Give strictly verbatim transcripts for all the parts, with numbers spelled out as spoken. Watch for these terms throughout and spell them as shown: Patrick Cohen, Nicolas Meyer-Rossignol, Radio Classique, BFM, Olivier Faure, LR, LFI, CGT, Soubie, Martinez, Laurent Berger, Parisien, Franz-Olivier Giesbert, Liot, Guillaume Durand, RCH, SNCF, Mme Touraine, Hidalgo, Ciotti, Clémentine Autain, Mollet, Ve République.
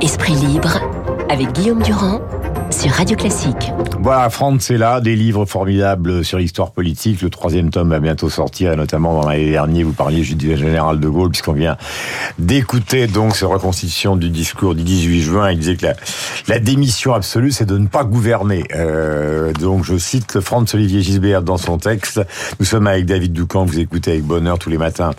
Esprit libre avec Guillaume Durand sur Radio Classique. Voilà, Franz est là, des livres formidables sur l'histoire politique. Le troisième tome va bientôt sortir, et notamment dans l'année dernière, vous parliez du général de Gaulle, puisqu'on vient d'écouter donc cette reconstitution du discours du dix-huit juin. Il disait que la, la démission absolue, c'est de ne pas gouverner. Euh, donc, je cite Franz-Olivier Giesbert dans son texte. Nous sommes avec David Ducamp, vous écoutez avec bonheur tous les matins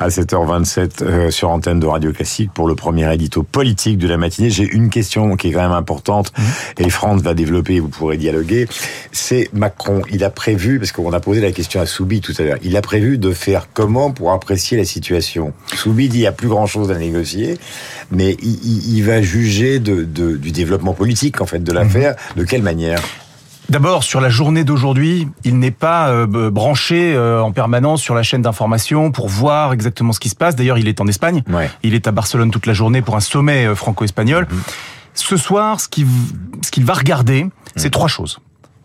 à sept heures vingt-sept euh, sur antenne de Radio Classique pour le premier édito politique de la matinée. J'ai une question qui est quand même importante, et France va développer, vous pourrez dialoguer, c'est Macron. Il a prévu, parce qu'on a posé la question à Soubie tout à l'heure, il a prévu de faire comment pour apprécier la situation. Soubie dit qu'il n'y a plus grand-chose à négocier, mais il, il va juger de, de, du développement politique, en fait, de l'affaire. Mmh. De quelle manière ? D'abord, sur la journée d'aujourd'hui, il n'est pas euh, branché euh, en permanence sur la chaîne d'information pour voir exactement ce qui se passe. D'ailleurs, il est en Espagne. Ouais. Il est à Barcelone toute la journée pour un sommet euh, franco-espagnol. Mmh. Ce soir, ce qu'il, ce qu'il va regarder, c'est mmh. trois choses.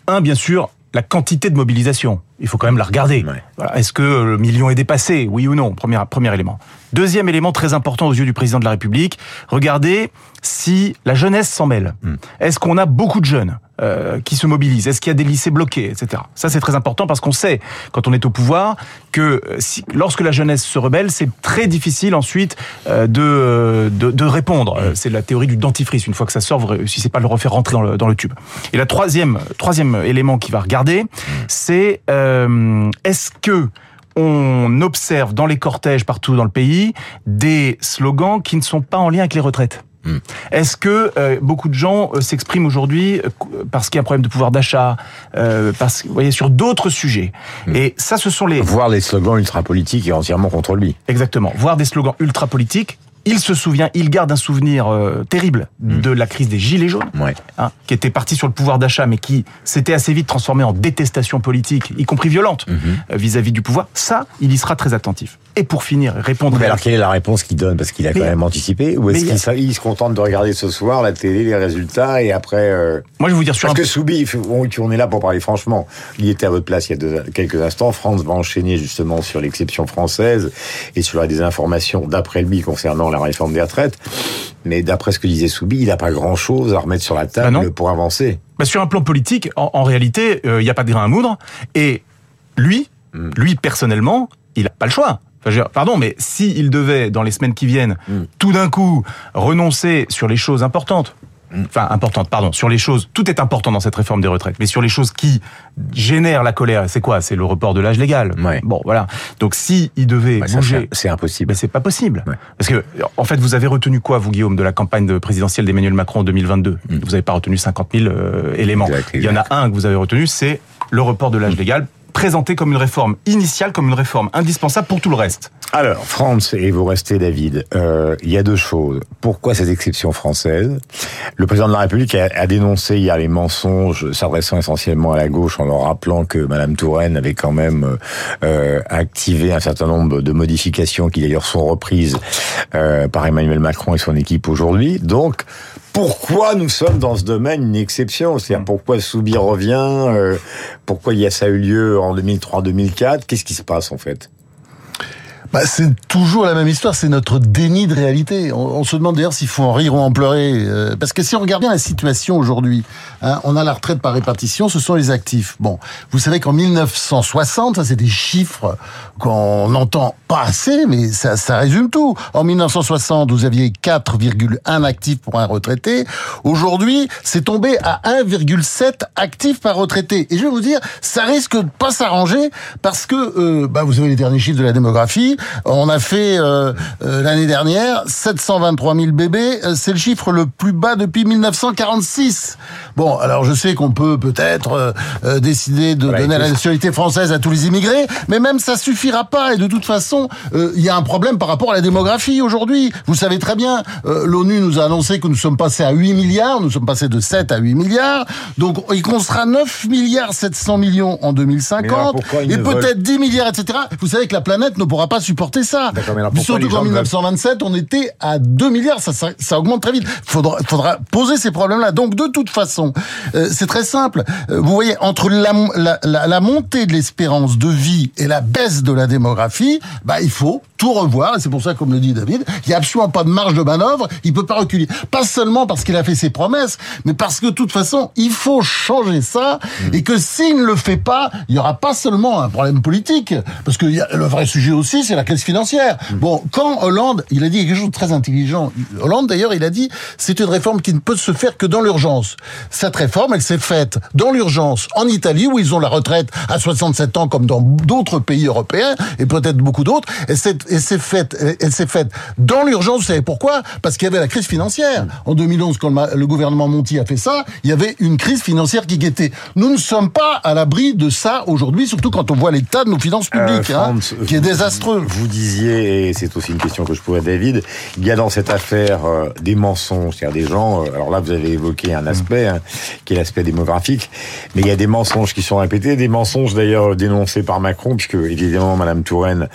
Un, bien sûr, la quantité de mobilisation. Il faut quand même la regarder. Ouais. Voilà. Est-ce que le million est dépassé ? Oui ou non ? Premier, premier élément. Deuxième élément très important aux yeux du président de la République, regardez si la jeunesse s'en mêle. Mmh. Est-ce qu'on a beaucoup de jeunes euh, qui se mobilisent ? Est-ce qu'il y a des lycées bloqués, et cetera. Ça, c'est très important parce qu'on sait, quand on est au pouvoir, que si, lorsque la jeunesse se rebelle, c'est très difficile ensuite euh, de, de, de répondre. Mmh. C'est la théorie du dentifrice. Une fois que ça sort, vous ne réussissez pas à le refaire rentrer dans le, dans le tube. Et la troisième, troisième élément qu'il va regarder, mmh. c'est euh, Euh, est-ce que on observe dans les cortèges partout dans le pays des slogans qui ne sont pas en lien avec les retraites ? Mmh. Est-ce que euh, beaucoup de gens euh, s'expriment aujourd'hui euh, parce qu'il y a un problème de pouvoir d'achat, euh, parce, vous voyez, sur d'autres sujets. Mmh. Et ça, ce sont les... Voir les slogans ultra-politiques et entièrement contre lui. Exactement. Voir des slogans ultra-politiques. Il se souvient, il garde un souvenir euh, terrible mmh. de la crise des Gilets jaunes, ouais. hein, qui était partie sur le pouvoir d'achat, mais qui s'était assez vite transformée en détestation politique, y compris violente, mmh. euh, vis-à-vis du pouvoir. Ça, il y sera très attentif. Et pour finir, répondre... Oui, mais alors, à... quelle est la réponse qu'il donne ? Parce qu'il a mais, quand même anticipé. Ou est-ce qu'il a... il se contente de regarder ce soir la télé, les résultats, et après... Euh... Moi, je vais vous dire sur... Parce un... que Soubie, on est là pour parler franchement. Il était à votre place il y a deux, quelques instants. France va enchaîner justement sur l'exception française et sur la désinformation d'après lui concernant la réforme des retraites, mais d'après ce que disait Soubie, il n'a pas grand-chose à remettre sur la table ben pour avancer. Ben sur un plan politique, en, en réalité, il euh, n'y a pas de grain à moudre, et lui, mm. lui personnellement, il n'a pas le choix. Enfin, je veux dire, pardon, mais s'il devait, dans les semaines qui viennent, mm. tout d'un coup, renoncer sur les choses importantes, Enfin, importante, pardon, sur les choses, tout est important dans cette réforme des retraites, mais sur les choses qui génèrent la colère, c'est quoi ? C'est le report de l'âge légal. Ouais. Bon, voilà. Donc, si il devait ouais, bouger... Ça, c'est impossible. Ben, c'est pas possible. Ouais. Parce que, en fait, vous avez retenu quoi, vous, Guillaume, de la campagne présidentielle d'Emmanuel Macron en deux mille vingt-deux ? Mmh. Vous n'avez pas retenu cinquante mille euh, éléments. Exact, exact. Il y en a un que vous avez retenu, c'est le report de l'âge mmh. légal, présenté comme une réforme initiale, comme une réforme indispensable pour tout le reste. Alors, France, et vous restez, David, euh, il y a deux choses. Pourquoi cette exception française ? Le président de la République a, a dénoncé hier les mensonges, s'adressant essentiellement à la gauche, en leur rappelant que Mme Touraine avait quand même euh, activé un certain nombre de modifications qui d'ailleurs sont reprises euh, par Emmanuel Macron et son équipe aujourd'hui. Donc, pourquoi nous sommes dans ce domaine une exception ? C'est-à-dire pourquoi Soubie revient, euh, pourquoi il y a ça eu lieu en deux mille trois deux mille quatre ? Qu'est-ce qui se passe en fait ? Bah, c'est toujours la même histoire, c'est notre déni de réalité. On, on se demande d'ailleurs s'il faut en rire ou en pleurer. Euh, parce que si on regarde bien la situation aujourd'hui, hein, on a la retraite par répartition, ce sont les actifs. Bon, vous savez qu'en mille neuf cent soixante, ça c'est des chiffres qu'on n'entend pas assez, mais ça, ça résume tout. En mille neuf cent soixante, vous aviez quatre virgule un actifs pour un retraité. Aujourd'hui, c'est tombé à un virgule sept actifs par retraité. Et je vais vous dire, ça risque de pas s'arranger parce que, euh, bah, vous avez les derniers chiffres de la démographie. On a fait euh, euh, l'année dernière sept cent vingt-trois mille bébés, euh, c'est le chiffre le plus bas depuis mille neuf cent quarante-six. Bon, alors je sais qu'on peut peut-être euh, décider de ouais, donner la nationalité française à tous les immigrés, mais même ça suffira pas et de toute façon, il euh, y a un problème par rapport à la démographie aujourd'hui. Vous savez très bien, euh, l'ONU nous a annoncé que nous sommes passés à huit milliards, nous sommes passés de sept à huit milliards, donc et qu'on sera neuf milliards sept cents millions en deux mille cinquante et peut-être dix milliards, et cetera. Vous savez que la planète ne pourra pas supporter ça. Surtout qu'en mille neuf cent vingt-sept, on était à deux milliards, ça, ça, ça augmente très vite. Il faudra, faudra poser ces problèmes-là. Donc, de toute façon, euh, c'est très simple. Euh, vous voyez, entre la, la, la, la montée de l'espérance de vie et la baisse de la démographie, bah, il faut tout revoir, et c'est pour ça, comme le dit David, il n'y a absolument pas de marge de manœuvre, il ne peut pas reculer. Pas seulement parce qu'il a fait ses promesses, mais parce que de toute façon, il faut changer ça, mmh. et que s'il ne le fait pas, il n'y aura pas seulement un problème politique, parce que y a, le vrai sujet aussi, c'est la crise financière. Mmh. Bon, quand Hollande, il a dit quelque chose de très intelligent, Hollande d'ailleurs, il a dit, c'est une réforme qui ne peut se faire que dans l'urgence. Cette réforme, elle s'est faite dans l'urgence en Italie, où ils ont la retraite à soixante-sept ans, comme dans d'autres pays européens, et peut-être beaucoup d'autres, et c'est Et c'est fait, elle s'est faite dans l'urgence, vous savez pourquoi ? Parce qu'il y avait la crise financière. En deux mille onze, quand le gouvernement Monti a fait ça, il y avait une crise financière qui guettait. Nous ne sommes pas à l'abri de ça aujourd'hui, surtout quand on voit l'état de nos finances publiques, euh, France, hein, qui est désastreux. Vous, vous disiez, et c'est aussi une question que je pose à David, il y a dans cette affaire euh, des mensonges, c'est-à-dire des gens, euh, alors là vous avez évoqué un aspect, hein, qui est l'aspect démographique, mais il y a des mensonges qui sont répétés, des mensonges d'ailleurs dénoncés par Macron, puisque évidemment Mme Touraine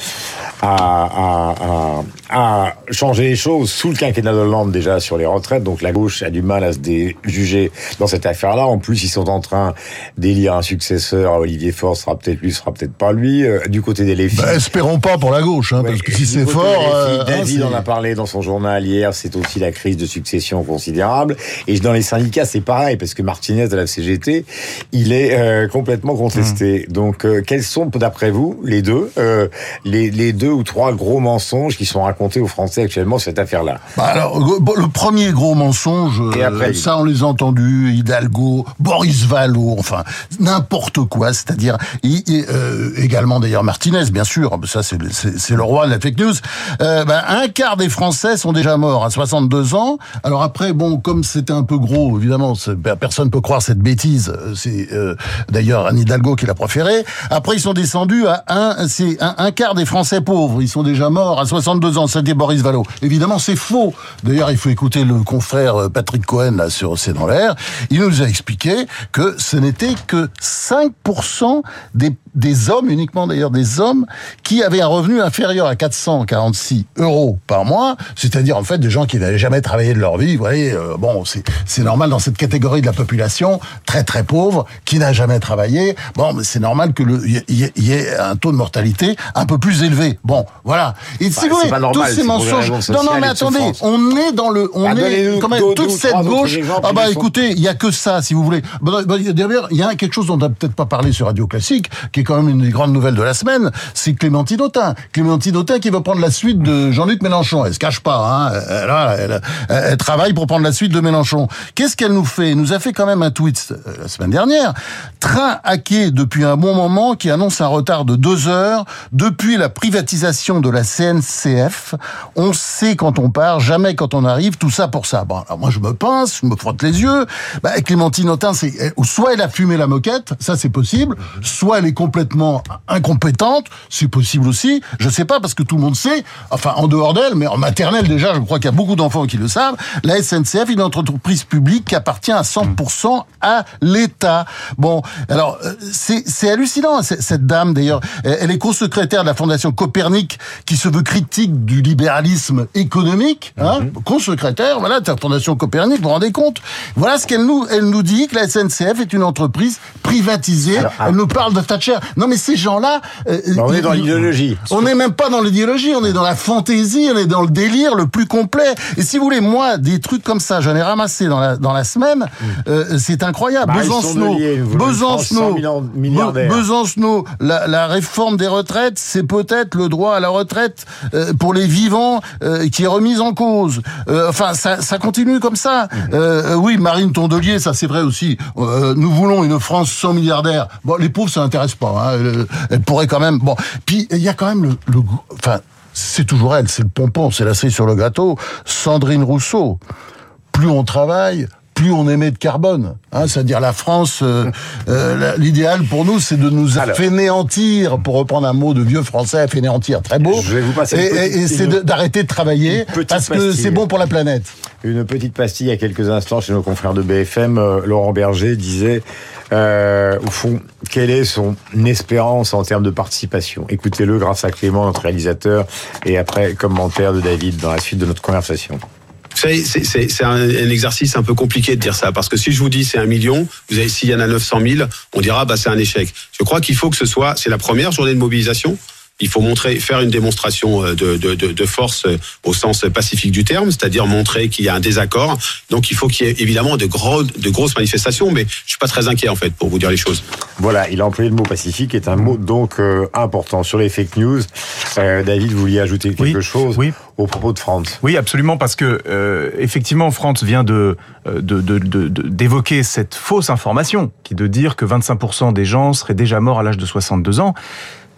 a À, à, à changer les choses sous le quinquennat de Hollande déjà sur les retraites, donc la gauche a du mal à se déjuger dans cette affaire-là. En plus, ils sont en train d'élire un successeur. Olivier Faure sera peut-être lui, sera peut-être pas lui. Euh, du côté des L F I, bah, espérons pas pour la gauche, hein, ouais, parce que si c'est fort, L F I, David euh, en a parlé dans son journal hier. C'est aussi la crise de succession considérable. Et dans les syndicats, c'est pareil, parce que Martinez de la C G T, il est euh, complètement contesté. Mmh. Donc, euh, quels sont, d'après vous, les deux, euh, les, les deux ou trois gros mensonges qui sont racontés aux Français actuellement cette affaire-là. Bah alors, le premier gros mensonge, après, euh, ça on les a entendus, Hidalgo, Boris Vallaud, enfin, n'importe quoi, c'est-à-dire, et, et, euh, également d'ailleurs Martinez, bien sûr, ça c'est, c'est, c'est le roi de la fake news, euh, bah, un quart des Français sont déjà morts à soixante-deux ans, alors après, bon, comme c'était un peu gros, évidemment, personne ne peut croire cette bêtise, c'est euh, d'ailleurs Anne Hidalgo qui l'a préféré, après ils sont descendus à un, c'est un, un quart des Français pauvres, ils sont déjà morts à soixante-deux ans, ça dit Boris Vallaud. Évidemment, c'est faux. D'ailleurs, il faut écouter le confrère Patrick Cohen, là, sur C'est dans l'air. Il nous a expliqué que ce n'était que cinq pour cent des, des hommes, uniquement d'ailleurs des hommes, qui avaient un revenu inférieur à quatre cent quarante-six euros par mois, c'est-à-dire, en fait, des gens qui n'avaient jamais travaillé de leur vie. Vous voyez, euh, bon, c'est, c'est normal dans cette catégorie de la population, très très pauvre, qui n'a jamais travaillé. Bon, mais c'est normal que le, y, y, y ait un taux de mortalité un peu plus élevé. Bon, voilà. Et bah, si vous voulez, tous ces mensonges. Non, non, mais attendez, on est dans le, on bah, est, quand même, deux, toute deux, cette gauche. Gens, ah bah, écoutez, il y a que ça, si vous voulez. Bah, bah, d'ailleurs, il y a quelque chose dont on n'a peut-être pas parlé sur Radio Classique, qui est quand même une des grandes nouvelles de la semaine, c'est Clémentine Autain. Clémentine Autain qui va prendre la suite de Jean-Luc Mélenchon. Elle se cache pas, hein. Elle, elle, elle, elle travaille pour prendre la suite de Mélenchon. Qu'est-ce qu'elle nous fait? Elle nous a fait quand même un tweet euh, la semaine dernière. Train hacké depuis un bon moment qui annonce un retard de deux heures depuis la privatisation de la C N C F, on sait quand on part, jamais quand on arrive, tout ça pour ça. Bon, alors moi je me pince, je me frotte les yeux. Bah, Clémentine Autain, c'est soit elle a fumé la moquette, ça c'est possible, soit elle est complètement incompétente, c'est possible aussi. Je sais pas, parce que tout le monde sait, enfin en dehors d'elle, mais en maternelle déjà, je crois qu'il y a beaucoup d'enfants qui le savent, la S N C F est une entreprise publique qui appartient à cent pour cent à l'État. Bon, alors c'est, c'est hallucinant, cette dame d'ailleurs. Elle est co-secrétaire de la Fondation Copernic, qui se veut critique du libéralisme économique, hein, mmh. co-secrétaire, voilà, de la Fondation Copernic, vous vous rendez compte? Voilà ce qu'elle nous, elle nous dit, que la S N C F est une entreprise privatisée. Alors, elle ah, nous parle de Thatcher. Non, mais ces gens-là... Euh, on ils, est dans l'idéologie. On n'est même pas dans l'idéologie, on est dans la fantaisie, on est dans le délire le plus complet. Et si vous voulez, moi, des trucs comme ça, j'en ai ramassé dans la, dans la semaine, mmh. euh, c'est incroyable. Bah, Besançon, Besançon, Besançon, la, la réforme des retraites, c'est peut-être le droit à la retraite euh, pour les vivants euh, qui est remise en cause. Euh, enfin, ça, ça continue comme ça. Euh, oui, Marine Tondelier, ça c'est vrai aussi. Euh, nous voulons une France sans milliardaires. Bon, les pauvres, ça n'intéresse pas. Hein. Elle, elle pourrait quand même. Bon, puis il y a quand même le, le, enfin, c'est toujours elle, c'est le pompon, c'est la cerise sur le gâteau. Sandrine Rousseau. Plus on travaille, plus on émet de carbone, hein, c'est-à-dire la France, euh, euh, l'idéal pour nous, c'est de nous Alors, fainéantir, pour reprendre un mot de vieux français, fainéantir, très beau, je vais vous passer et, petite, et, et c'est de, d'arrêter de travailler, parce que pastille. C'est bon pour la planète. Une petite pastille, il y a quelques instants, chez nos confrères de B F M, euh, Laurent Berger disait, euh, au fond, quelle est son espérance en termes de participation? Écoutez-le grâce à Clément, notre réalisateur, et après, commentaire de David dans la suite de notre conversation. C'est, c'est, c'est un, un exercice un peu compliqué de dire ça, parce que si je vous dis c'est un million, vous avez, s'il y en a neuf cent mille, on dira bah c'est un échec. Je crois qu'il faut que ce soit, c'est la première journée de mobilisation, il faut montrer, faire une démonstration de, de, de, de force au sens pacifique du terme, c'est-à-dire montrer qu'il y a un désaccord. Donc il faut qu'il y ait évidemment de, gros, de grosses manifestations, mais je ne suis pas très inquiet en fait, pour vous dire les choses. Voilà, il a employé le mot pacifique, qui est un mot donc euh, important. Sur les fake news, euh, David, vous vouliez ajouter quelque oui, chose oui. au propos de Franz. Oui, absolument, parce que euh, effectivement, Franz vient de, de, de, de, de, d'évoquer cette fausse information, qui est de dire que vingt-cinq pour cent des gens seraient déjà morts à l'âge de soixante-deux ans.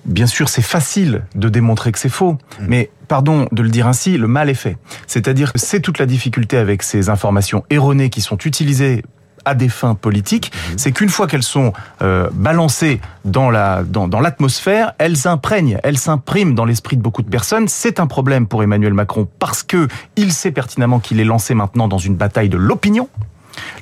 Bien sûr, c'est facile de démontrer que c'est faux, mais, pardon de le dire ainsi, le mal est fait. C'est-à-dire que c'est toute la difficulté avec ces informations erronées qui sont utilisées à des fins politiques, c'est qu'une fois qu'elles sont euh, balancées dans la dans, dans l'atmosphère, elles imprègnent, elles s'impriment dans l'esprit de beaucoup de personnes. C'est un problème pour Emmanuel Macron parce que il sait pertinemment qu'il est lancé maintenant dans une bataille de l'opinion.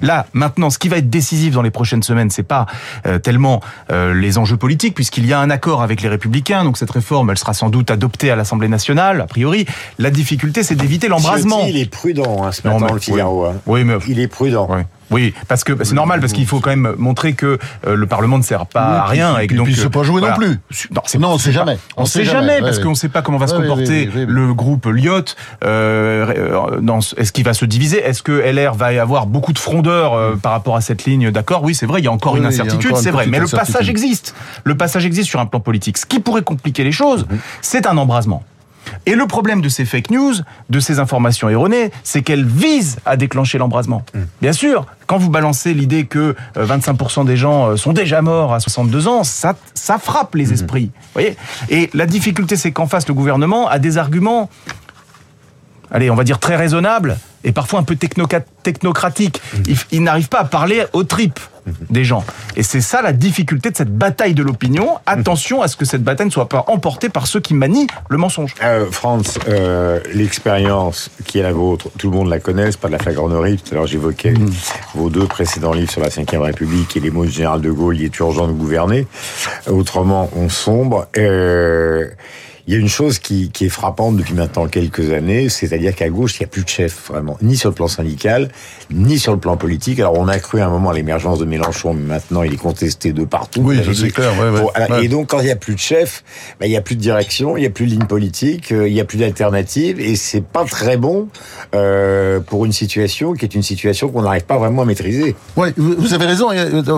Là, maintenant, ce qui va être décisif dans les prochaines semaines, c'est pas euh, tellement euh, les enjeux politiques, puisqu'il y a un accord avec les Républicains, donc cette réforme, elle sera sans doute adoptée à l'Assemblée nationale, a priori. La difficulté, c'est d'éviter l'embrasement. Ciotti, il est prudent, hein, ce matin, non, mais, le Figaro. Oui, hein. oui, mais... Il est prudent. Oui. Oui, parce que c'est normal, parce qu'il faut quand même montrer que euh, le Parlement ne sert pas à rien. Et, et donc, puis, c'est pas joué voilà. non plus. Non, c'est, non on ne sait jamais. On ne sait jamais, jamais parce ouais, qu'on ne sait pas comment va ouais, se comporter ouais, ouais, ouais, ouais. le groupe Liot. Euh, dans, est-ce qu'il va se diviser ? Est-ce que L R va avoir beaucoup de frondeurs euh, par rapport à cette ligne ? D'accord, oui, c'est vrai, il y a encore oui, une incertitude, encore une c'est vrai. Mais le passage existe. Le passage existe sur un plan politique. Ce qui pourrait compliquer les choses, mmh. c'est un embrasement. Et le problème de ces fake news, de ces informations erronées, c'est qu'elles visent à déclencher l'embrasement. Bien sûr, quand vous balancez l'idée que vingt-cinq pour cent des gens sont déjà morts à soixante-deux ans, ça, ça frappe les esprits. Vous voyez ? Et la difficulté, c'est qu'en face, le gouvernement a des arguments, allez, on va dire très raisonnables, et parfois un peu technocratique. Il, il n'arrive pas à parler aux tripes des gens. Et c'est ça la difficulté de cette bataille de l'opinion. Attention à ce que cette bataille ne soit pas emportée par ceux qui manient le mensonge. Euh, Franz, euh, l'expérience qui est la vôtre, tout le monde la connaît, c'est pas de la flagornerie. Tout à l'heure, j'évoquais mmh. vos deux précédents livres sur la Ve République et les mots du général de Gaulle, il est urgent de gouverner. Autrement, on sombre. Euh... Il y a une chose qui, qui est frappante depuis maintenant quelques années, c'est-à-dire qu'à gauche, il n'y a plus de chef, vraiment, ni sur le plan syndical, ni sur le plan politique. Alors, on a cru à un moment à l'émergence de Mélenchon, mais maintenant, il est contesté de partout. Oui, c'est clair. Ouais, ouais, bon, alors, ouais. Et donc, quand il n'y a plus de chef, bah, il n'y a plus de direction, il n'y a plus de ligne politique, euh, il n'y a plus d'alternative, et c'est pas très bon euh, pour une situation qui est une situation qu'on n'arrive pas vraiment à maîtriser. Oui, vous avez raison.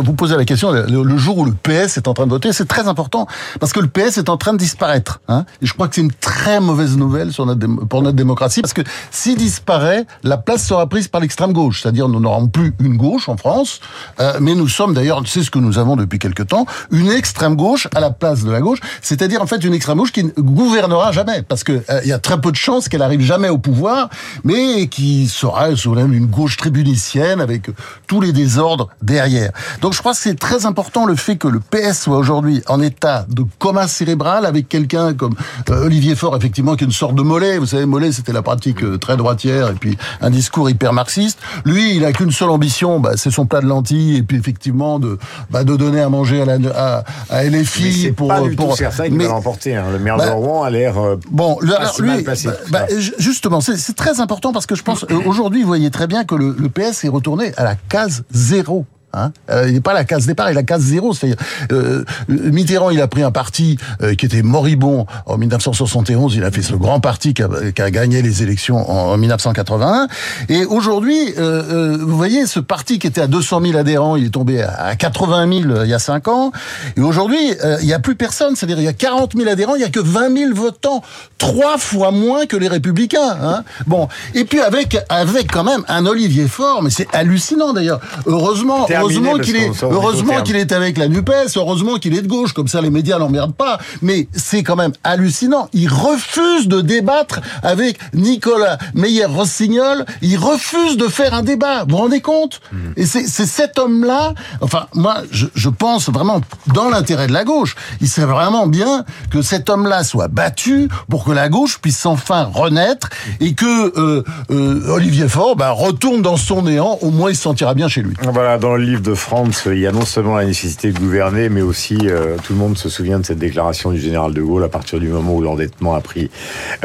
Vous posez la question, le jour où le P S est en train de voter, c'est très important, parce que le P S est en train de disparaître, hein. Et je crois que c'est une très mauvaise nouvelle sur notre, pour notre démocratie, parce que s'il disparaît, la place sera prise par l'extrême gauche. C'est-à-dire, nous n'aurons plus une gauche en France, euh, mais nous sommes d'ailleurs, c'est ce que nous avons depuis quelque temps, une extrême gauche à la place de la gauche. C'est-à-dire, en fait, une extrême gauche qui ne gouvernera jamais, parce que euh, y a très peu de chances qu'elle arrive jamais au pouvoir, mais qui sera sous même une gauche tribunicienne avec tous les désordres derrière. Donc, je crois que c'est très important le fait que le P S soit aujourd'hui en état de coma cérébral avec quelqu'un comme Olivier Faure, effectivement, qui est une sorte de Mollet. Vous savez, Mollet, c'était la pratique très droitière et puis un discours hyper marxiste. Lui, il a qu'une seule ambition, bah, c'est son plat de lentilles et puis effectivement de, bah, de donner à manger à, la, à, à L F I. Mais c'est pour, pas du pour... tout certain qu'il va l'emporter. Hein. Le maire bah, de Rouen a l'air euh, bon, le, alors, lui, mal placé. Bah, bah, justement, c'est, c'est très important parce que je pense, aujourd'hui, vous voyez très bien que le, le P S est retourné à la case zéro. Hein euh, il n'est pas à la case départ, il est à la case zéro. C'est-à-dire, euh, Mitterrand, il a pris un parti euh, qui était moribond en dix-neuf cent soixante et onze. Il a fait ce grand parti qui a, qui a gagné les élections en, en dix-neuf cent quatre-vingt-un. Et aujourd'hui, euh, euh, vous voyez, ce parti qui était à deux cent mille adhérents, il est tombé à quatre-vingt mille euh, il y a cinq ans. Et aujourd'hui, euh, il n'y a plus personne. C'est-à-dire, il y a quarante mille adhérents, il n'y a que vingt mille votants. Trois fois moins que les Républicains. Hein bon. Et puis, avec, avec quand même un Olivier Faure, mais c'est hallucinant d'ailleurs. Heureusement... Terminé. Heureusement qu'il est, heureusement qu'il est avec la NUPES, heureusement qu'il est de gauche, comme ça les médias l'emmerdent pas, mais c'est quand même hallucinant. Il refuse de débattre avec Nicolas Meyer-Rossignol, il refuse de faire un débat, vous vous rendez compte ? mmh. Et c'est, c'est cet homme-là, enfin moi je, je pense vraiment dans l'intérêt de la gauche, il serait vraiment bien que cet homme-là soit battu pour que la gauche puisse enfin renaître et que euh, euh, Olivier Faure bah, retourne dans son néant, au moins il se sentira bien chez lui. Voilà, dans le livre de Franz, il y a non seulement la nécessité de gouverner, mais aussi, euh, tout le monde se souvient de cette déclaration du général de Gaulle à partir du moment où l'endettement a pris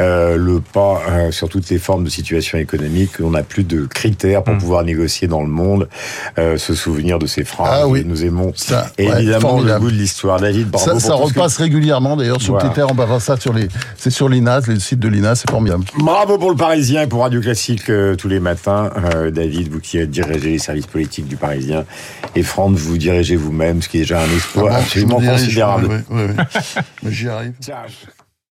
euh, le pas euh, sur toutes les formes de situation économique. On n'a plus de critères pour mmh. pouvoir négocier dans le monde. Euh, se souvenir de ces phrases, ah, oui. nous aimons ça, et ouais, évidemment formidable. Le goût de l'histoire. David, bravo ça, pour ça repasse que... régulièrement d'ailleurs sur voilà. Twitter, on va voir ça sur les, c'est sur l'I N A S, le site de l'I N A S, c'est formidable. Bravo pour le Parisien et pour Radio Classique euh, tous les matins. Euh, David, vous qui dirigez les services politiques du Parisien, et Franck, vous dirigez vous-même, ce qui est déjà un exploit ah bon, absolument considérable. Oui, oui, oui. Mais j'y arrive. Tiens.